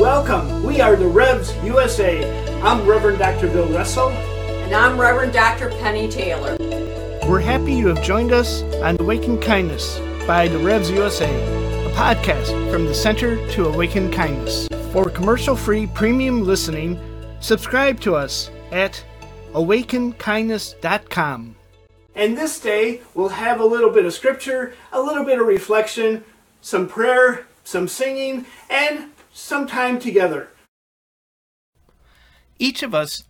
Welcome. We are the Revs USA. I'm Reverend Dr. Bill Russell. And I'm Reverend Dr. Penny Taylor. We're happy you have joined us on Awaken Kindness by the Revs USA, a podcast from the Center to Awaken Kindness. For commercial-free premium listening, subscribe to us at awakenkindness.com. And this day, we'll have a little bit of scripture, a little bit of reflection, some prayer, some singing, and some time together. Each of us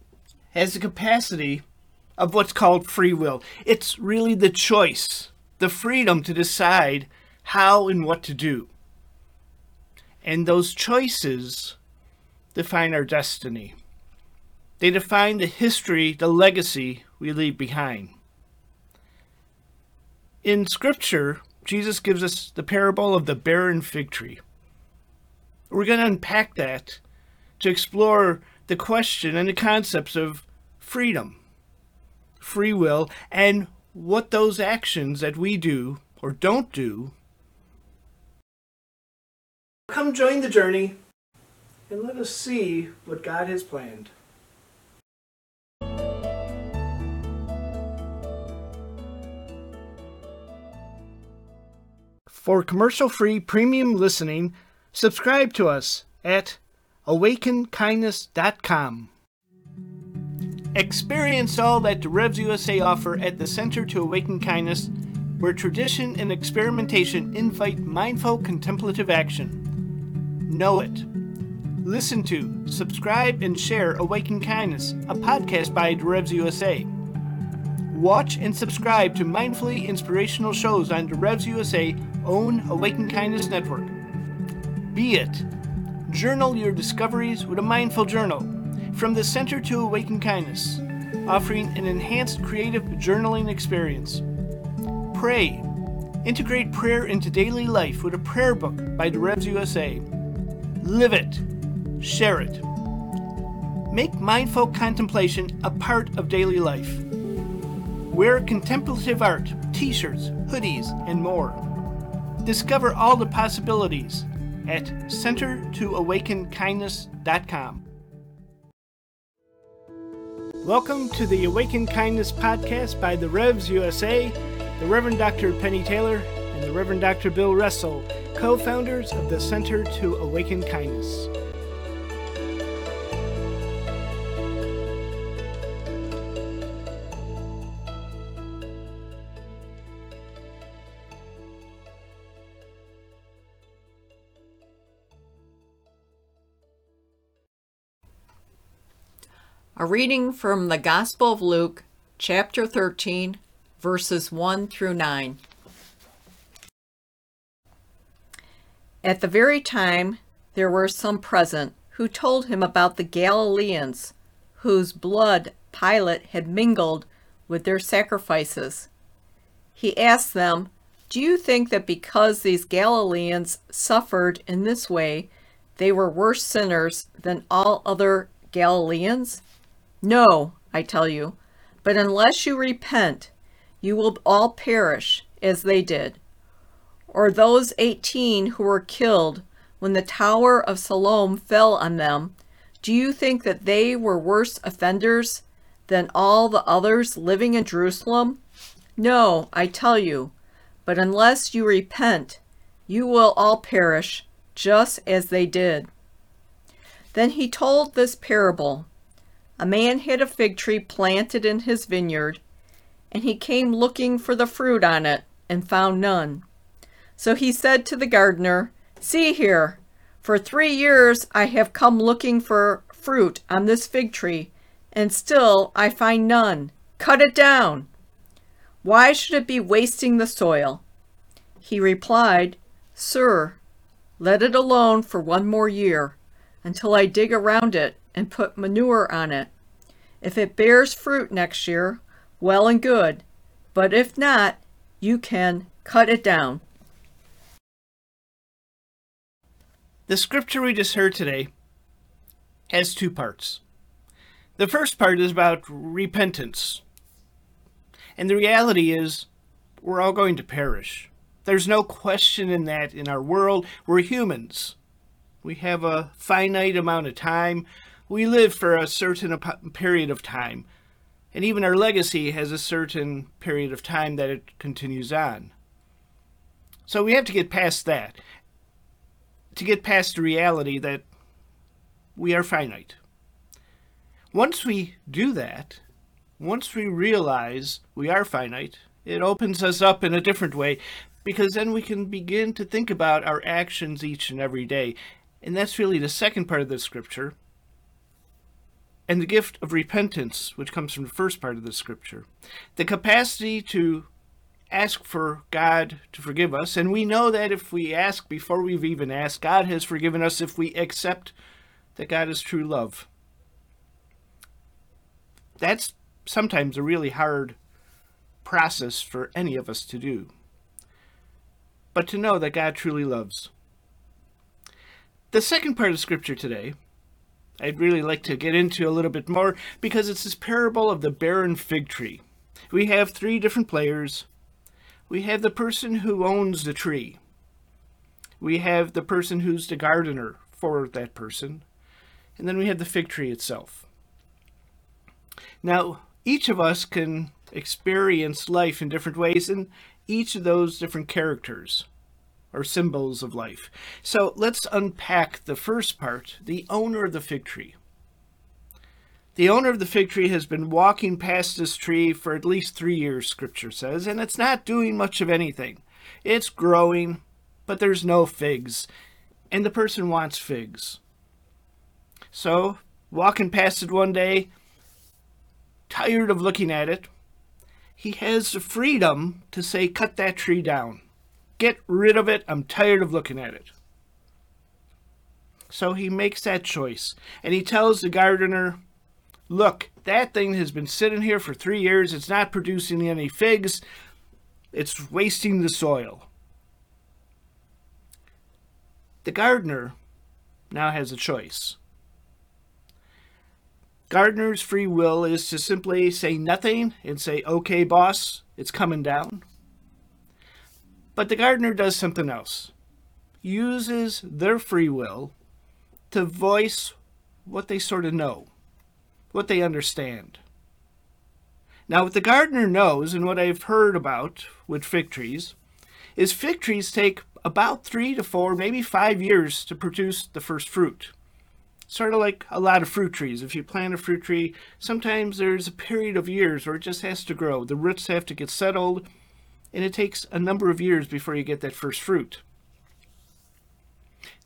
has the capacity of what's called free will. It's really the choice, the freedom to decide how and what to do. And those choices define our destiny. They define the history, the legacy we leave behind. In Scripture, Jesus gives us the parable of the barren fig tree. We're going to unpack that to explore the question and the concepts of freedom, free will, and what those actions that we do or don't do. Come join the journey and let us see what God has planned. For commercial-free premium listening, subscribe to us at awakenkindness.com. Experience all that the Revs USA offer at the Center to Awaken Kindness, where tradition and experimentation invite mindful contemplative action. Know it. Listen to, subscribe, and share Awaken Kindness, a podcast by the Revs USA. Watch and subscribe to mindfully inspirational shows on the Revs USA own Awaken Kindness network. Be it. Journal your discoveries with a mindful journal from the Center to Awaken Kindness, offering an enhanced creative journaling experience. Pray. Integrate prayer into daily life with a prayer book by the Revs USA. Live it. Share it. Make mindful contemplation a part of daily life. Wear contemplative art, t-shirts, hoodies, and more. Discover all the possibilities at centertoawakenkindness.com. Welcome to the Awaken Kindness podcast by the Revs USA, the Reverend Dr. Penny Taylor and the Reverend Dr. Bill Russell, co-founders of the Center to Awaken Kindness. A reading from the Gospel of Luke, chapter 13, verses 1 through 9. At the very time, there were some present who told him about the Galileans, whose blood Pilate had mingled with their sacrifices. He asked them, "Do you think that because these Galileans suffered in this way, they were worse sinners than all other Galileans? No, I tell you, but unless you repent, you will all perish as they did. Or those 18 who were killed when the Tower of Siloam fell on them, do you think that they were worse offenders than all the others living in Jerusalem? No, I tell you, but unless you repent, you will all perish just as they did." Then he told this parable. A man had a fig tree planted in his vineyard, and he came looking for the fruit on it and found none. So he said to the gardener, "See here, for 3 years I have come looking for fruit on this fig tree, and still I find none. Cut it down. Why should it be wasting the soil?" He replied, "Sir, let it alone for 1 more year, until I dig around it and put manure on it. If it bears fruit next year, well and good, but if not, you can cut it down." The scripture we just heard today has 2 parts. The first part is about repentance. And the reality is, we're all going to perish. There's no question in that in our world. We're humans. We have a finite amount of time. We live for a certain period of time. And even our legacy has a certain period of time that it continues on. So we have to get past that, to get past the reality that we are finite. Once we do that, once we realize we are finite, it opens us up in a different way, because then we can begin to think about our actions each and every day. And that's really the second part of the scripture, and the gift of repentance, which comes from the first part of the scripture. The capacity to ask for God to forgive us. And we know that if we ask before we've even asked, God has forgiven us if we accept that God is true love. That's sometimes a really hard process for any of us to do. But to know that God truly loves. The second part of scripture today, I'd really like to get into a little bit more, because it's this parable of the barren fig tree. We have three different players. We have the person who owns the tree. We have the person who's the gardener for that person. And then we have the fig tree itself. Now, each of us can experience life in different ways, and each of those different characters or symbols of life. So let's unpack the first part, the owner of the fig tree. The owner of the fig tree has been walking past this tree for at least 3 years, scripture says, and it's not doing much of anything. It's growing, but there's no figs, and the person wants figs. So walking past it one day, tired of looking at it, he has the freedom to say, cut that tree down. Get rid of it. I'm tired of looking at it. So he makes that choice. And he tells the gardener, look, that thing has been sitting here for 3 years. It's not producing any figs. It's wasting the soil. The gardener now has a choice. Gardener's free will is to simply say nothing and say, okay, boss, it's coming down. But the gardener does something else, uses their free will to voice what they sort of know, what they understand. Now, what the gardener knows, and what I've heard about with fig trees, is fig trees take about 3 to 4, maybe 5 years to produce the first fruit. Sort of like a lot of fruit trees. If you plant a fruit tree, sometimes there's a period of years where it just has to grow. The roots have to get settled. And it takes a number of years before you get that first fruit.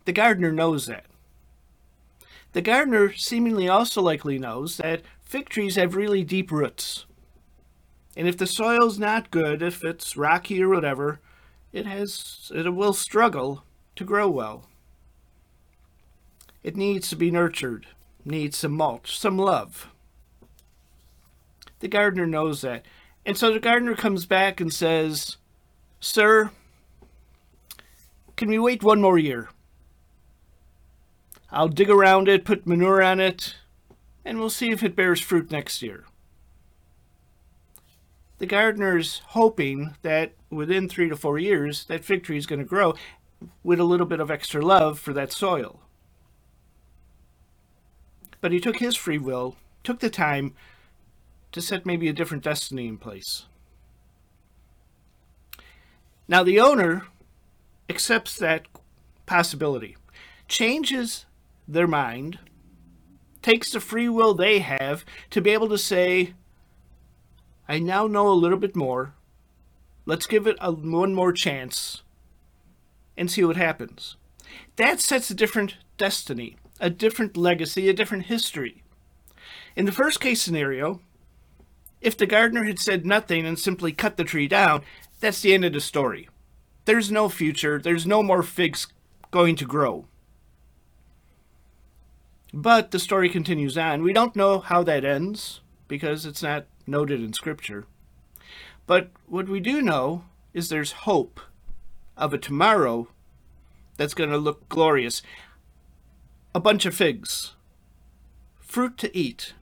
The gardener knows that. The gardener seemingly also likely knows that fig trees have really deep roots. And if the soil's not good, if it's rocky or whatever, it will struggle to grow well. It needs to be nurtured, needs some mulch, some love. The gardener knows that. And so the gardener comes back and says, sir, can we wait one more year? I'll dig around it, put manure on it, and we'll see if it bears fruit next year. The gardener's hoping that within 3 to 4 years, that fig tree is going to grow with a little bit of extra love for that soil. But he took his free will, took the time to set maybe a different destiny in place. Now the owner accepts that possibility, changes their mind, takes the free will they have to be able to say, I now know a little bit more. Let's give it one more chance and see what happens. That sets a different destiny, a different legacy, a different history. In the first case scenario, if the gardener had said nothing and simply cut the tree down, that's the end of the story. There's no future. There's no more figs going to grow. But the story continues on. We don't know how that ends because it's not noted in scripture. But what we do know is there's hope of a tomorrow that's going to look glorious. A bunch of figs, fruit to eat,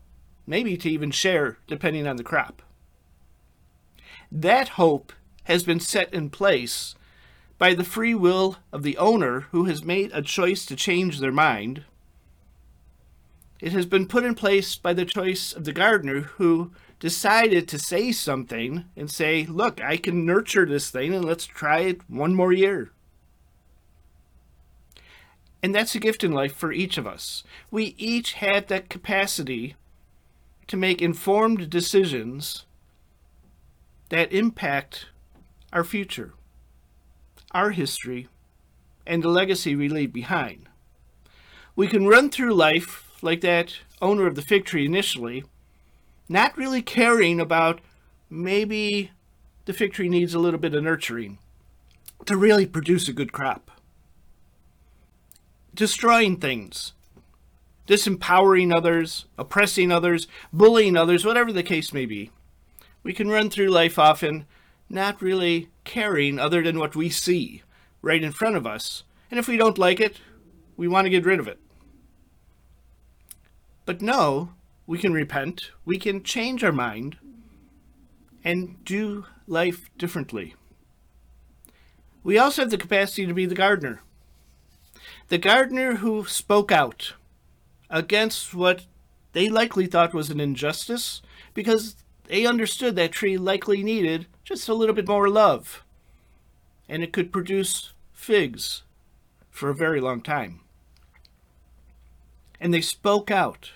maybe to even share, depending on the crop. That hope has been set in place by the free will of the owner who has made a choice to change their mind. It has been put in place by the choice of the gardener who decided to say something and say, look, I can nurture this thing and let's try it one more year. And that's a gift in life for each of us. We each have that capacity to make informed decisions that impact our future, our history, and the legacy we leave behind. We can run through life like that owner of the fig tree initially, not really caring about maybe the fig tree needs a little bit of nurturing to really produce a good crop. Destroying things, disempowering others, oppressing others, bullying others, whatever the case may be. We can run through life often not really caring other than what we see right in front of us. And if we don't like it, we want to get rid of it. But no, we can repent, we can change our mind, and do life differently. We also have the capacity to be the gardener. The gardener who spoke out against what they likely thought was an injustice, because they understood that tree likely needed just a little bit more love, and it could produce figs for a very long time. And they spoke out.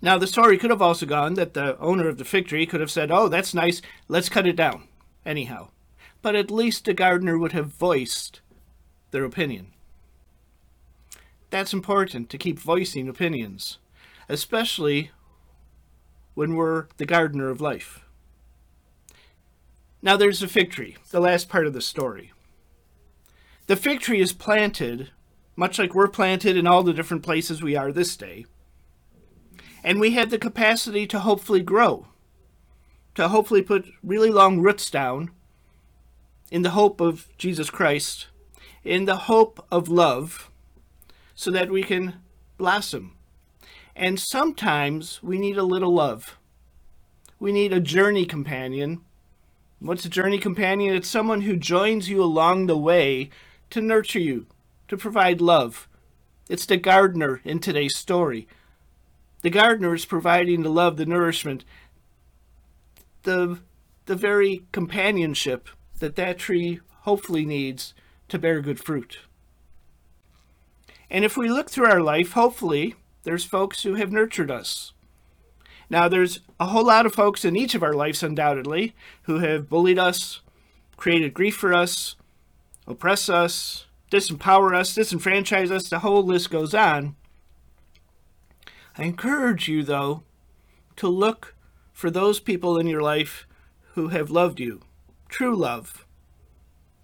Now, the story could have also gone that the owner of the fig tree could have said, oh, that's nice, let's cut it down anyhow. But at least the gardener would have voiced their opinion. That's important to keep voicing opinions, especially when we're the gardener of life. Now, there's the fig tree, the last part of the story. The fig tree is planted much like we're planted in all the different places we are this day. And we have the capacity to hopefully grow, to hopefully put really long roots down in the hope of Jesus Christ, in the hope of love, so that we can blossom. And sometimes we need a little love. We need a journey companion. What's a journey companion? It's someone who joins you along the way to nurture you, to provide love. It's the gardener in today's story. The gardener is providing the love, the nourishment, the very companionship that tree hopefully needs to bear good fruit. And if we look through our life, hopefully there's folks who have nurtured us. Now, there's a whole lot of folks in each of our lives, undoubtedly, who have bullied us, created grief for us, oppressed us, disempower us, disenfranchise us, the whole list goes on. I encourage you, though, to look for those people in your life who have loved you, true love,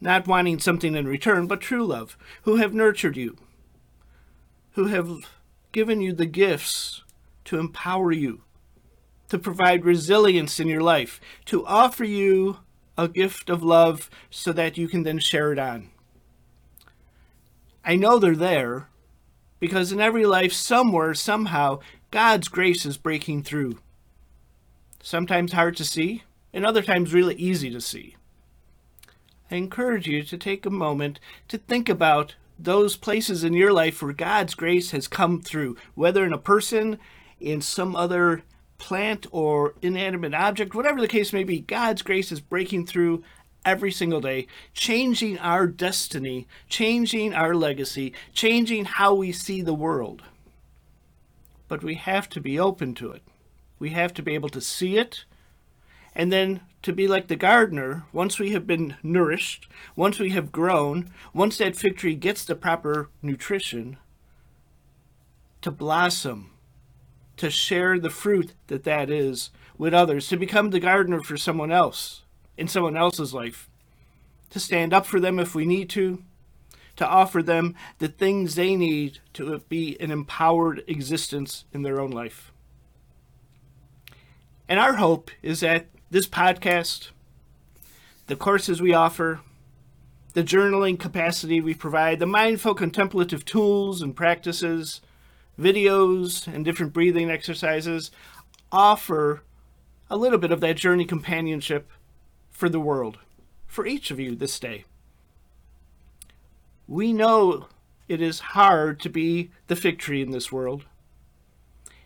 not wanting something in return, but true love, who have nurtured you, who have given you the gifts to empower you, to provide resilience in your life, to offer you a gift of love so that you can then share it on. I know they're there because in every life, somewhere, somehow, God's grace is breaking through. Sometimes hard to see, and other times really easy to see. I encourage you to take a moment to think about those places in your life where God's grace has come through, whether in a person, in some other plant or inanimate object, whatever the case may be, God's grace is breaking through every single day, changing our destiny, changing our legacy, changing how we see the world. But we have to be open to it. We have to be able to see it, and then to be like the gardener. Once we have been nourished, once we have grown, once that fig tree gets the proper nutrition, to blossom, to share the fruit that is with others, to become the gardener for someone else, in someone else's life, to stand up for them if we need to offer them the things they need to be an empowered existence in their own life. And our hope is that this podcast, the courses we offer, the journaling capacity we provide, the mindful contemplative tools and practices, videos and different breathing exercises offer a little bit of that journey companionship for the world, for each of you this day. We know it is hard to be the fig tree in this world.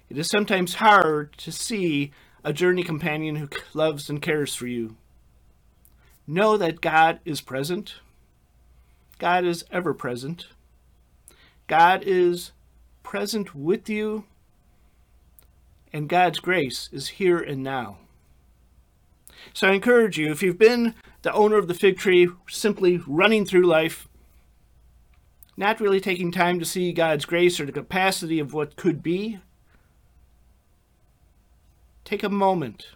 It is sometimes hard to see a journey companion who loves and cares for you. Know that God is present. God is ever present. God is present with you, and God's grace is here and now. So I encourage you, if you've been the owner of the fig tree, simply running through life, not really taking time to see God's grace or the capacity of what could be, take a moment.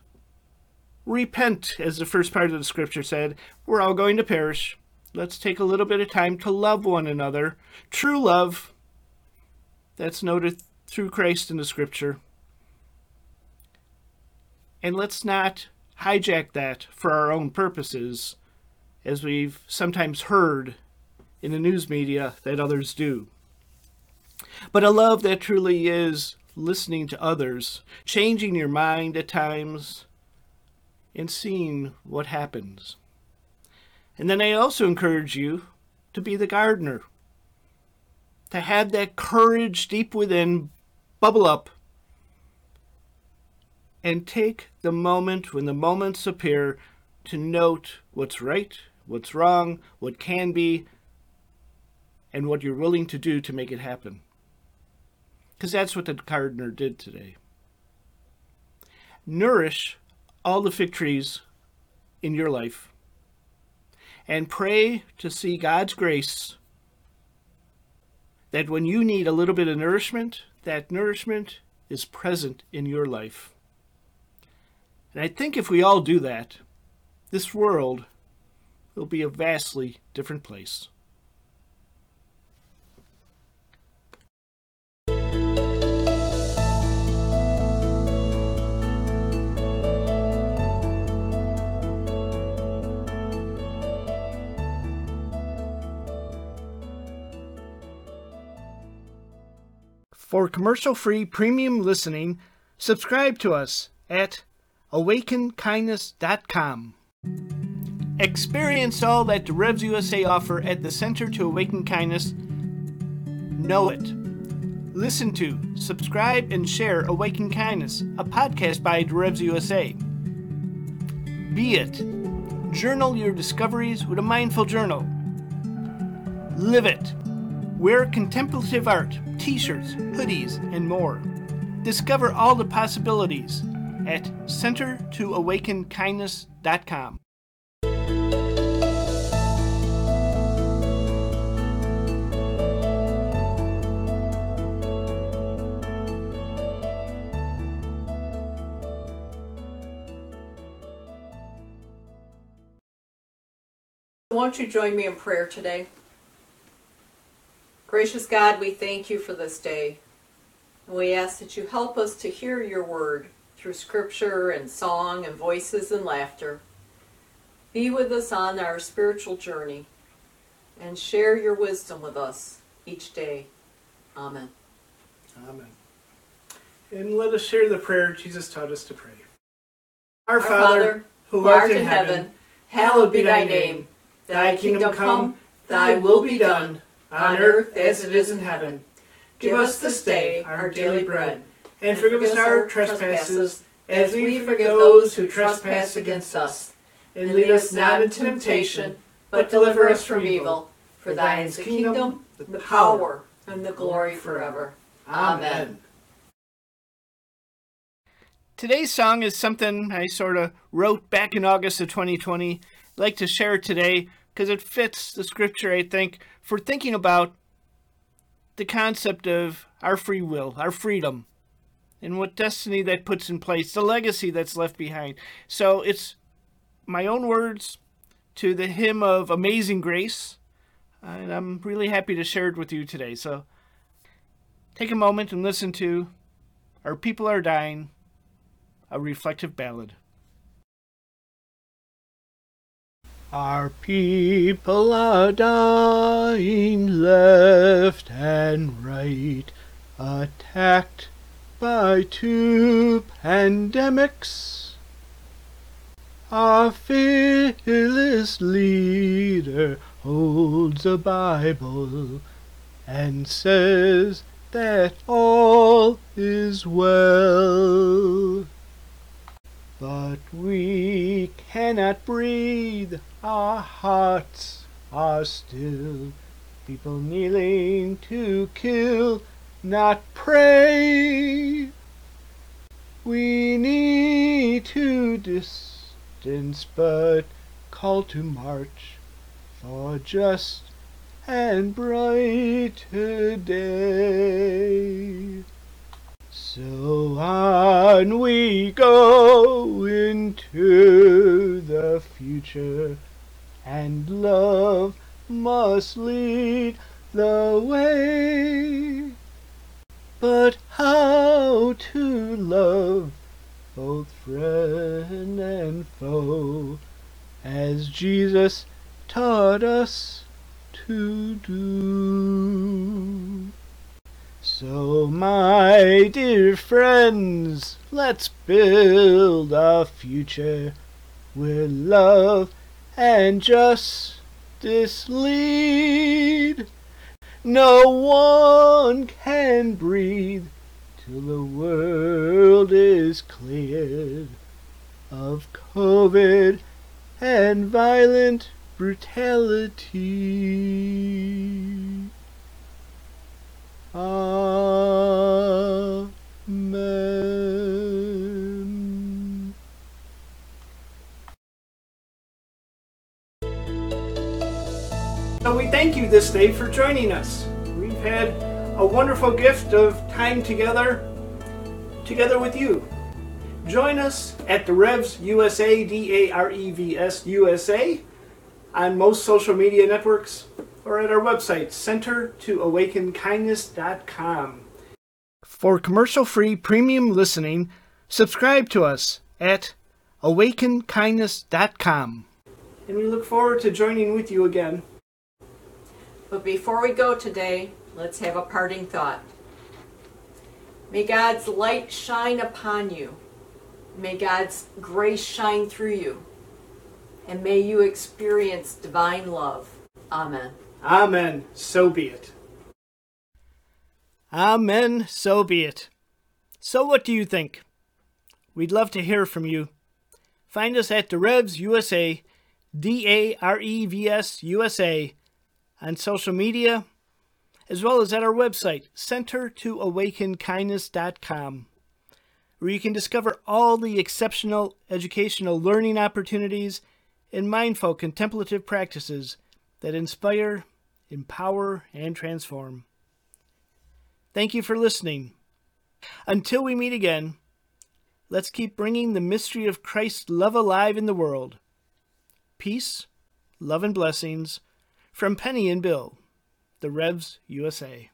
Repent, as the first part of the scripture said. We're all going to perish. Let's take a little bit of time to love one another. True love, that's noted through Christ in the scripture. And let's not hijack that for our own purposes, as we've sometimes heard in the news media that others do. But a love that truly is listening to others, changing your mind at times, and seeing what happens. And then I also encourage you to be the gardener, to have that courage deep within bubble up, and take the moment when the moments appear to note what's right, what's wrong, what can be, and what you're willing to do to make it happen. Because that's what the gardener did today. Nourish all the fig trees in your life and pray to see God's grace, that when you need a little bit of nourishment, that nourishment is present in your life. And I think if we all do that, this world will be a vastly different place. For commercial-free premium listening, subscribe to us at awakenkindness.com. Experience all that the Revs USA offer at the Center to Awaken Kindness. Know it. Listen to, subscribe, and share Awaken Kindness, a podcast by the Revs USA. Be it. Journal your discoveries with a mindful journal. Live it. Wear contemplative art, t-shirts, hoodies, and more. Discover all the possibilities at centertoawakenkindness.com. Won't you join me in prayer today? Gracious God, we thank you for this day. We ask that you help us to hear your word through scripture and song and voices and laughter. Be with us on our spiritual journey and share your wisdom with us each day. Amen. Amen. And let us share the prayer Jesus taught us to pray. Our Father, who art in heaven, hallowed be thy name. Thy kingdom come, thy will be done, on earth as it is in heaven. Give us this day our daily bread. And forgive us our trespasses, as we forgive those who trespass against us. And lead us not into temptation, but deliver us from evil. For thine is the kingdom, the power, and the glory forever. Amen. Today's song is something I sort of wrote back in August of 2020. I'd like to share it today because it fits the scripture, I think, for thinking about the concept of our free will, our freedom, and what destiny that puts in place, the legacy that's left behind. So it's my own words to the hymn of Amazing Grace, and I'm really happy to share it with you today. So take a moment and listen to Our People Are Dying, a reflective ballad. Our people are dying left and right, attacked by two pandemics. Our fearless leader holds a Bible and says that all is well. But we cannot breathe, our hearts are still. People kneeling to kill, not pray. We need to distance but call to march for just and brighter day. So on we go into the future, and love must lead the way. But how to love both friend and foe, as Jesus taught us to do. So, my dear friends, let's build a future where love and justice lead. No one can breathe till the world is cleared of COVID and violent brutality. Amen. So we thank you this day for joining us. We've had a wonderful gift of time together with you. Join us at The Revs USA, D-A-R-E-V-S USA, on most social media networks, or at our website, centertoawakenkindness.com. For commercial-free premium listening, subscribe to us at awakenkindness.com. And we look forward to joining with you again. But before we go today, let's have a parting thought. May God's light shine upon you. May God's grace shine through you. And may you experience divine love. Amen. Amen. So be it. Amen. So be it. So what do you think? We'd love to hear from you. Find us at The Revs USA, D-A-R-E-V-S USA, on social media, as well as at our website, centertoawakenkindness.com, where you can discover all the exceptional educational learning opportunities and mindful contemplative practices that inspire, empower, and transform. Thank you for listening. Until we meet again, let's keep bringing the mystery of Christ's love alive in the world. Peace, love, and blessings from Penny and Bill, The Revs USA.